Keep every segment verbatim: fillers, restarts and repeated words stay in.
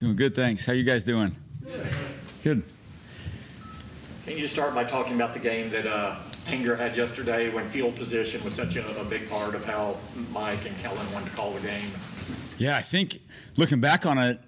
Doing good, thanks. How you guys doing? Good. Good. Can you just start by talking about the game that uh, Anger had yesterday when field position was such a, a big part of how Mike and Kellen wanted to call the game? Yeah, I think looking back on it,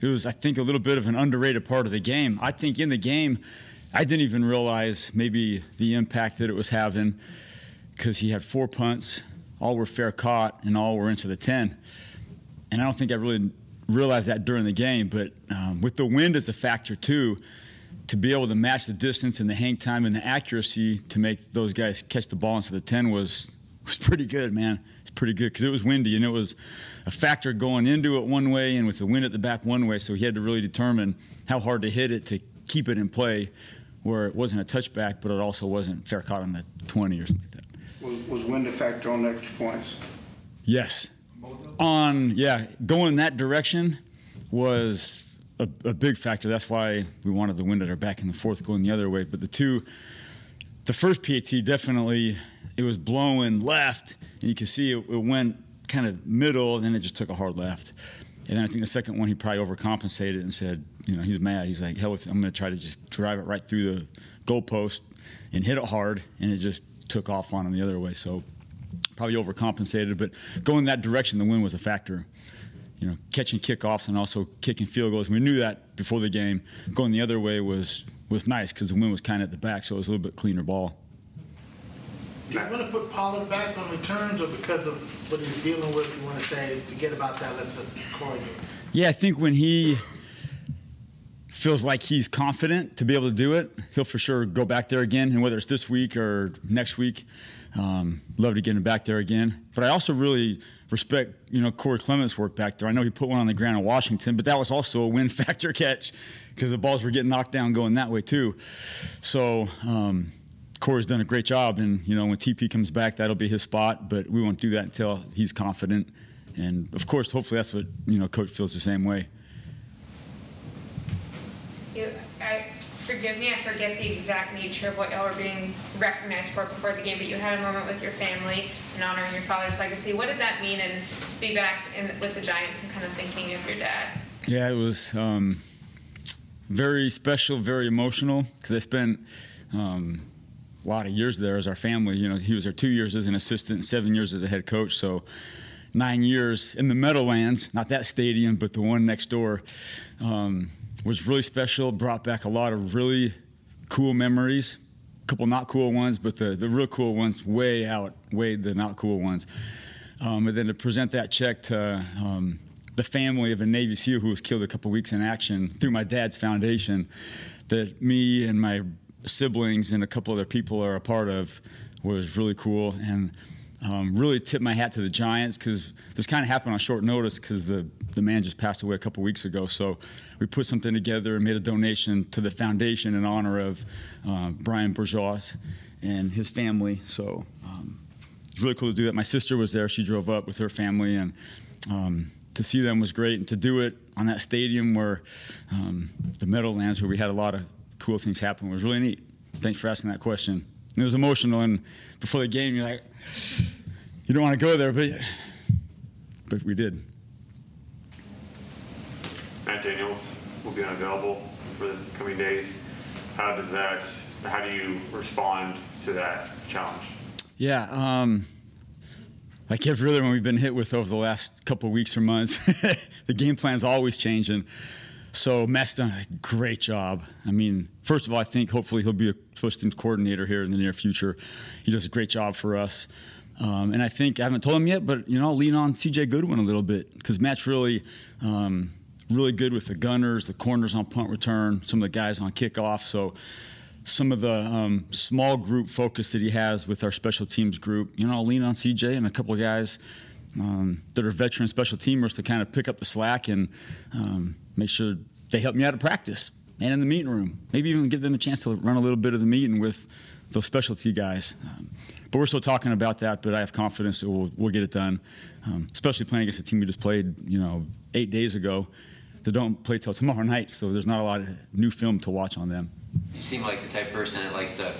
it was, I think, a little bit of an underrated part of the game. I think in the game, I didn't even realize maybe the impact that it was having because he had four punts, all were fair caught, and all were into the ten. And I don't think I really realized that during the game, but um, with the wind as a factor too, to be able to match the distance and the hang time and the accuracy to make those guys catch the ball into the ten was was pretty good, man. It's pretty good because it was windy and it was a factor going into it one way and with the wind at the back one way, so he had to really determine how hard to hit it to keep it in play where it wasn't a touchback, but it also wasn't fair caught on the twenty or something like that. Was, was wind a factor on extra points? Yes. On, yeah, going that direction was a, a big factor. That's why we wanted the wind at our back in the fourth going the other way. But the two, the first P A T definitely, it was blowing left, and you can see it, it went kind of middle, and then it just took a hard left. And then I think the second one he probably overcompensated and said, you know, he's mad. He's like, hell with it. I'm going to try to just drive it right through the goalpost and hit it hard, and it just took off on him the other way. So probably overcompensated, but going that direction, the wind was a factor. You know, catching kickoffs and also kicking field goals. We knew that before the game. Going the other way was was nice because the wind was kind of at the back, so it was a little bit cleaner ball. Do you want to put Pollard back on returns, or because of what he's dealing with, you want to say, forget about that, let's record you? Yeah, I think when he feels like he's confident to be able to do it, he'll for sure go back there again, and whether it's this week or next week, um, love to get him back there again. But I also really respect, you know, Corey Clement's work back there. I know he put one on the ground in Washington, but that was also a win factor catch because the balls were getting knocked down going that way too. So um, Corey's done a great job, and, you know, when T P comes back, that'll be his spot, but we won't do that until he's confident. And, of course, hopefully that's what, you know, Coach feels the same way. You, I, forgive me, I forget the exact nature of what y'all were being recognized for before the game, but you had a moment with your family and honoring your father's legacy. What did that mean, and to be back in, with the Giants and kind of thinking of your dad? Yeah, it was um, very special, very emotional, because I spent um, a lot of years there as our family. You know, he was there two years as an assistant and seven years as a head coach, so nine years in the Meadowlands, not that stadium, but the one next door. Um, was really special, brought back a lot of really cool memories, a couple not cool ones, but the, the real cool ones way outweighed the not cool ones. Um, and then to present that check to um, the family of a Navy SEAL who was killed a couple weeks in action through my dad's foundation that me and my siblings and a couple other people are a part of was really cool. And um, really tipped my hat to the Giants because this kind of happened on short notice because the The man just passed away a couple weeks ago, so we put something together and made a donation to the foundation in honor of uh, Brian Bourgeois and his family. So um, it's really cool to do that. My sister was there; she drove up with her family, and um, to see them was great. And to do it on that stadium, where um, the Meadowlands, where we had a lot of cool things happen, was really neat. Thanks for asking that question. It was emotional, and before the game, you're like, you don't want to go there, but but we did. Matt Daniels will be unavailable for the coming days. How does that, how do you respond to that challenge? Yeah, um, like every other one we've been hit with over the last couple of weeks or months, the game plan's always changing. So Matt's done a great job. I mean, first of all, I think hopefully he'll be a special teams coordinator here in the near future. He does a great job for us. Um, and I think, I haven't told him yet, but, you know, I'll lean on C J Goodwin a little bit because Matt's really, um, really good with the gunners, the corners on punt return, some of the guys on kickoff. So some of the um, small group focus that he has with our special teams group, you know, I'll lean on C J and a couple of guys um, that are veteran special teamers to kind of pick up the slack and um, make sure they help me out of practice and in the meeting room. Maybe even give them a chance to run a little bit of the meeting with those specialty guys. Um, but we're still talking about that, but I have confidence that we'll, we'll get it done, um, especially playing against the team we just played, you know, eight days ago. They don't play till tomorrow night, so there's not a lot of new film to watch on them. You seem like the type of person that likes to,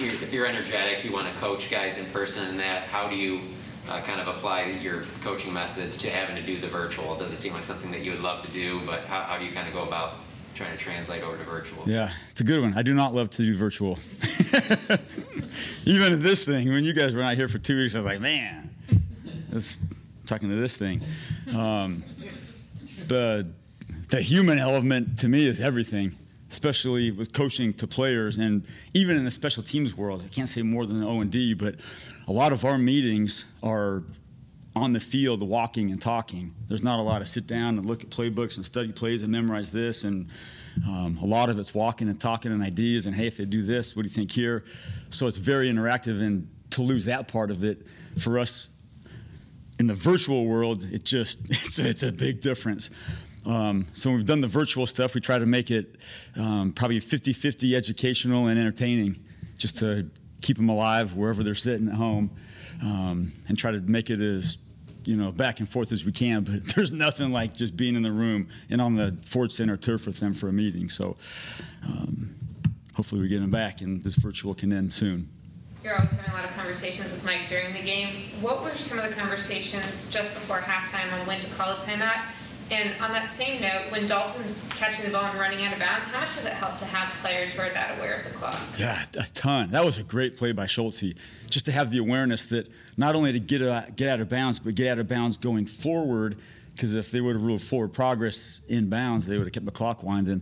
you're, you're energetic, you want to coach guys in person and that. How do you uh, kind of apply your coaching methods to having to do the virtual? It doesn't seem like something that you would love to do, but how, how do you kind of go about trying to translate over to virtual? Yeah, it's a good one. I do not love to do virtual. Even this thing, when you guys were not here for two weeks, I was like, man, it's talking to this thing. Um, the the human element to me is everything, especially with coaching to players. And even in the special teams world, I can't say more than O and D, but a lot of our meetings are on the field walking and talking. There's not a lot of sit down and look at playbooks and study plays and memorize this. And um, a lot of it's walking and talking and ideas and, hey, if they do this, what do you think here? So it's very interactive, and to lose that part of it for us in the virtual world, it just, it's, it's a big difference. Um, so when we've done the virtual stuff, we try to make it um, probably fifty fifty educational and entertaining, just to keep them alive wherever they're sitting at home, um, and try to make it as, you know, back and forth as we can. But there's nothing like just being in the room and on the Ford Center turf with them for a meeting. So um, hopefully we get them back, and this virtual can end soon. You're always having a lot of conversations with Mike during the game. What were some of the conversations just before halftime on when to call a timeout? And on that same note, when Dalton's catching the ball and running out of bounds, how much does it help to have players who are that aware of the clock? Yeah, a ton. That was a great play by Schultzy, just to have the awareness that not only to get out, get out of bounds, but get out of bounds going forward, because if they would have ruled forward progress in bounds, they would have kept the clock winding.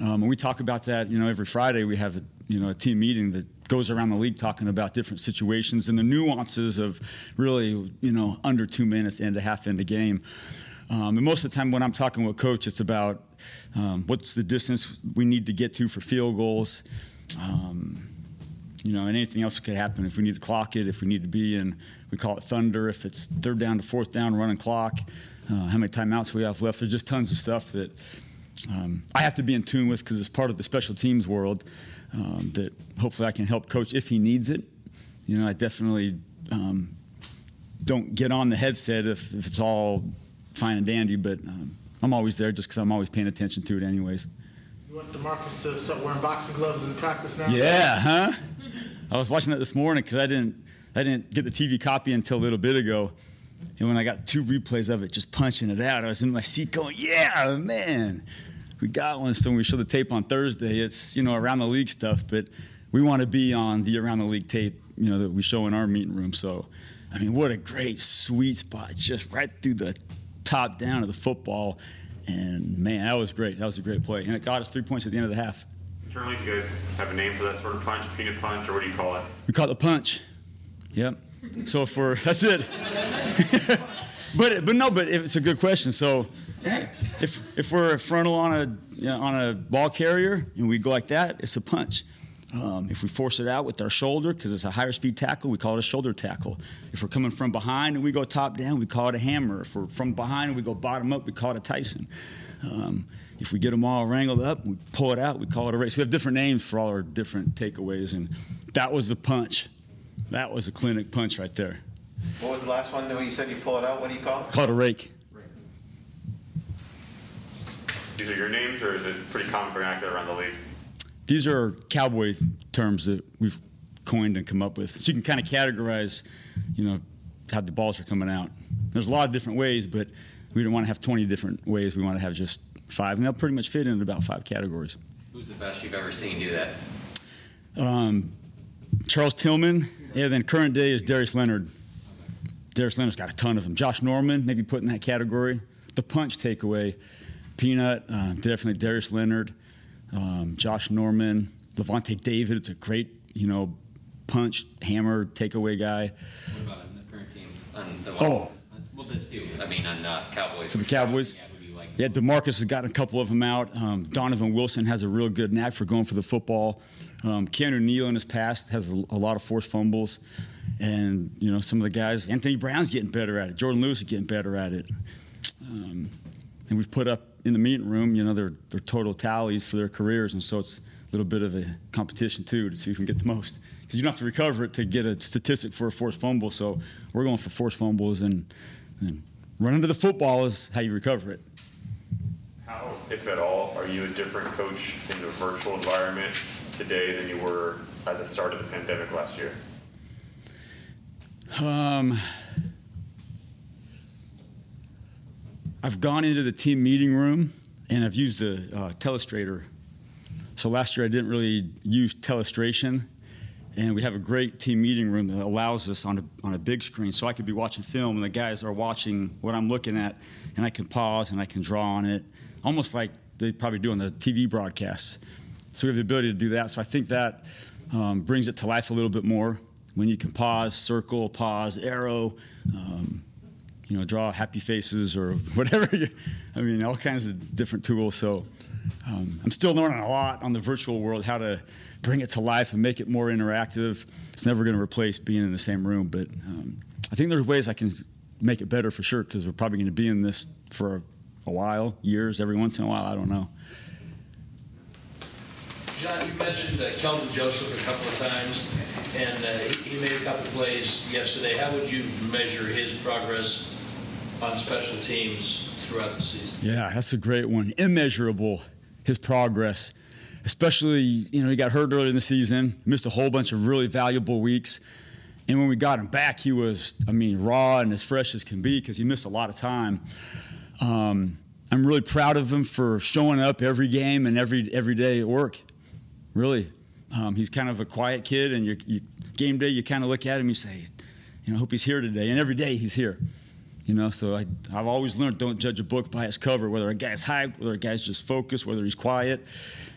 Um, and we talk about that, you know, every Friday we have a, you know, a team meeting that goes around the league talking about different situations and the nuances of really, you know, under two minutes and a half into game. Um, and most of the time when I'm talking with coach, it's about um, what's the distance we need to get to for field goals, um, you know, and anything else that could happen. If we need to clock it, if we need to be in, we call it thunder, if it's third down to fourth down, running clock, uh, how many timeouts we have left. There's just tons of stuff that um, I have to be in tune with, because it's part of the special teams world, um, that hopefully I can help coach if he needs it. You know, I definitely um, don't get on the headset if, if it's all – fine and dandy, but um, I'm always there just because I'm always paying attention to it anyways. You want DeMarcus to start wearing boxing gloves in practice now? Yeah, huh? I was watching that this morning because I didn't, I didn't get the T V copy until a little bit ago. And when I got two replays of it, just punching it out, I was in my seat going, yeah, man, we got one. So when we show the tape on Thursday, it's, you know, around the league stuff, but we want to be on the around the league tape, you know, that we show in our meeting room. So, I mean, what a great sweet spot, just right through the top down of the football, and man, that was great. That was a great play, and it got us three points at the end of the half. Internally, do you guys have a name for that sort of punch, peanut punch, or what do you call it? We call it the punch. Yep. So for that's it. but but no, but it's a good question. So if if we're frontal on a you know, on a ball carrier and we go like that, it's a punch. Um, if we force it out with our shoulder, because it's a higher speed tackle, we call it a shoulder tackle. If we're coming from behind and we go top down, we call it a hammer. If we're from behind and we go bottom up, we call it a Tyson. Um, if we get them all wrangled up, we pull it out, we call it a race. We have different names for all our different takeaways, and that was the punch. That was a clinic punch right there. What was the last one that you said you pull it out? What do you call it? Called a rake. These are your names, or is it pretty common vernacular around the league? These are Cowboy terms that we've coined and come up with. So you can kind of categorize, you know, how the balls are coming out. There's a lot of different ways, but we don't want to have twenty different ways. We want to have just five, and they'll pretty much fit into about five categories. Who's the best you've ever seen do that? Um, Charles Tillman, and then current day is Darius Leonard. Darius Leonard's got a ton of them. Josh Norman, maybe put in that category. The punch takeaway, peanut, uh, definitely Darius Leonard. Um, Josh Norman, Levante David. It's a great, you know, punch, hammer, takeaway guy. What about on the current team? On the oh. Well, this do. I mean, on the Cowboys. For the Cowboys? Yeah, would you like yeah, DeMarcus has gotten a couple of them out. Um, Donovan Wilson has a real good knack for going for the football. Um, Keanu Neal in his past has a, a lot of forced fumbles. And, you know, some of the guys, Anthony Brown's getting better at it. Jordan Lewis is getting better at it. Um, and we've put up in the meeting room, you know, their, their total tallies for their careers, and so it's a little bit of a competition too to see who can get the most. Because you don't have to recover it to get a statistic for a forced fumble, so we're going for forced fumbles, and, and running to the football is how you recover it. How, if at all, are you a different coach in the virtual environment today than you were at the start of the pandemic last year? Um, I've gone into the team meeting room, and I've used the uh, telestrator. So last year I didn't really use telestration, and we have a great team meeting room that allows us on a, on a big screen. So I could be watching film, and the guys are watching what I'm looking at, and I can pause and I can draw on it, almost like they probably do on the T V broadcasts. So we have the ability to do that. So I think that um, brings it to life a little bit more when you can pause, circle, pause, arrow, um, you know, draw happy faces or whatever. I mean, all kinds of different tools. So um, I'm still learning a lot on the virtual world, how to bring it to life and make it more interactive. It's never going to replace being in the same room, but um, I think there's ways I can make it better for sure, because we're probably going to be in this for a while, years, every once in a while. I don't know. John, you mentioned uh, Kelvin Joseph a couple of times, and uh, he made a couple of plays yesterday. How would you measure his progress on special teams throughout the season? Yeah, that's a great one. Immeasurable, his progress. Especially, you know, he got hurt early in the season, missed a whole bunch of really valuable weeks. And when we got him back, he was, I mean, raw and as fresh as can be, because he missed a lot of time. Um, I'm really proud of him for showing up every game and every every day at work. Really, um, he's kind of a quiet kid, and your, your game day, you kind of look at him, you say, you know, I hope he's here today. And every day he's here, you know. So I, I've always learned, don't judge a book by its cover. Whether a guy's hyped, whether a guy's just focused, whether he's quiet,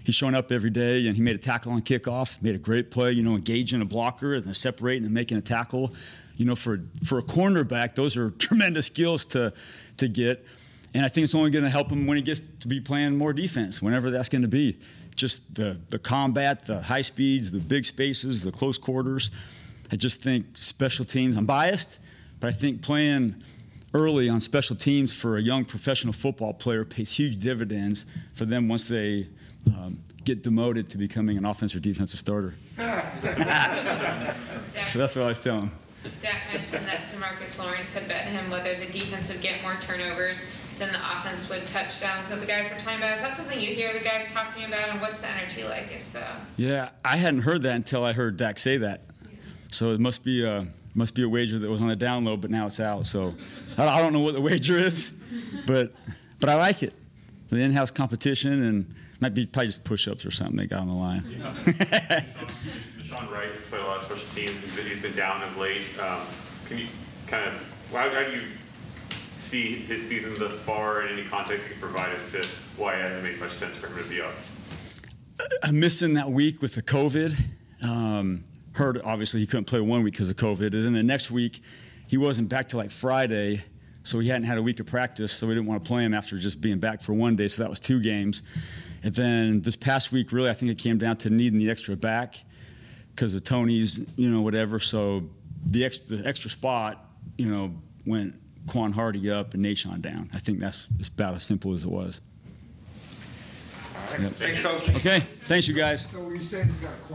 he's showing up every day. And he made a tackle on kickoff, made a great play, you know, engaging a blocker and then separating and making a tackle. You know, for for a cornerback, those are tremendous skills to to get. And I think it's only going to help him when he gets to be playing more defense, whenever that's going to be. Just the, the combat, the high speeds, the big spaces, the close quarters. I just think special teams, I'm biased, but I think playing early on special teams for a young professional football player pays huge dividends for them once they um, get demoted to becoming an offensive or defensive starter. So that's what I always tell them. Dak mentioned that DeMarcus Lawrence had bet him whether the defense would get more turnovers than the offense would touchdowns that the guys were talking about. Is that something you hear the guys talking about, and what's the energy like if so? Yeah, I hadn't heard that until I heard Dak say that. Yeah. So it must be a must be a wager that was on the down low, but now it's out. So I don't know what the wager is, but but I like it. The in-house competition, and might be probably just push-ups or something they got on the line. Yeah. Sean Wright has played a lot of special teams. He's been down of late. Um, can you kind of, how do you see his season thus far, and any context you can provide as to why it hasn't made much sense for him to be up? I'm missing that week with the COVID. Um, heard, obviously, he couldn't play one week because of COVID. And then the next week, he wasn't back till like Friday, so he hadn't had a week of practice, so we didn't want to play him after just being back for one day, so that was two games. And then this past week, really, I think it came down to needing the extra back, because of Tony's, you know, whatever. So the extra, the extra spot, you know, went Quan Hardy up and Nashon down. I think that's about as simple as it was. All right. Yep. Thanks, Coach. Okay. Thanks, you guys. So we said you got a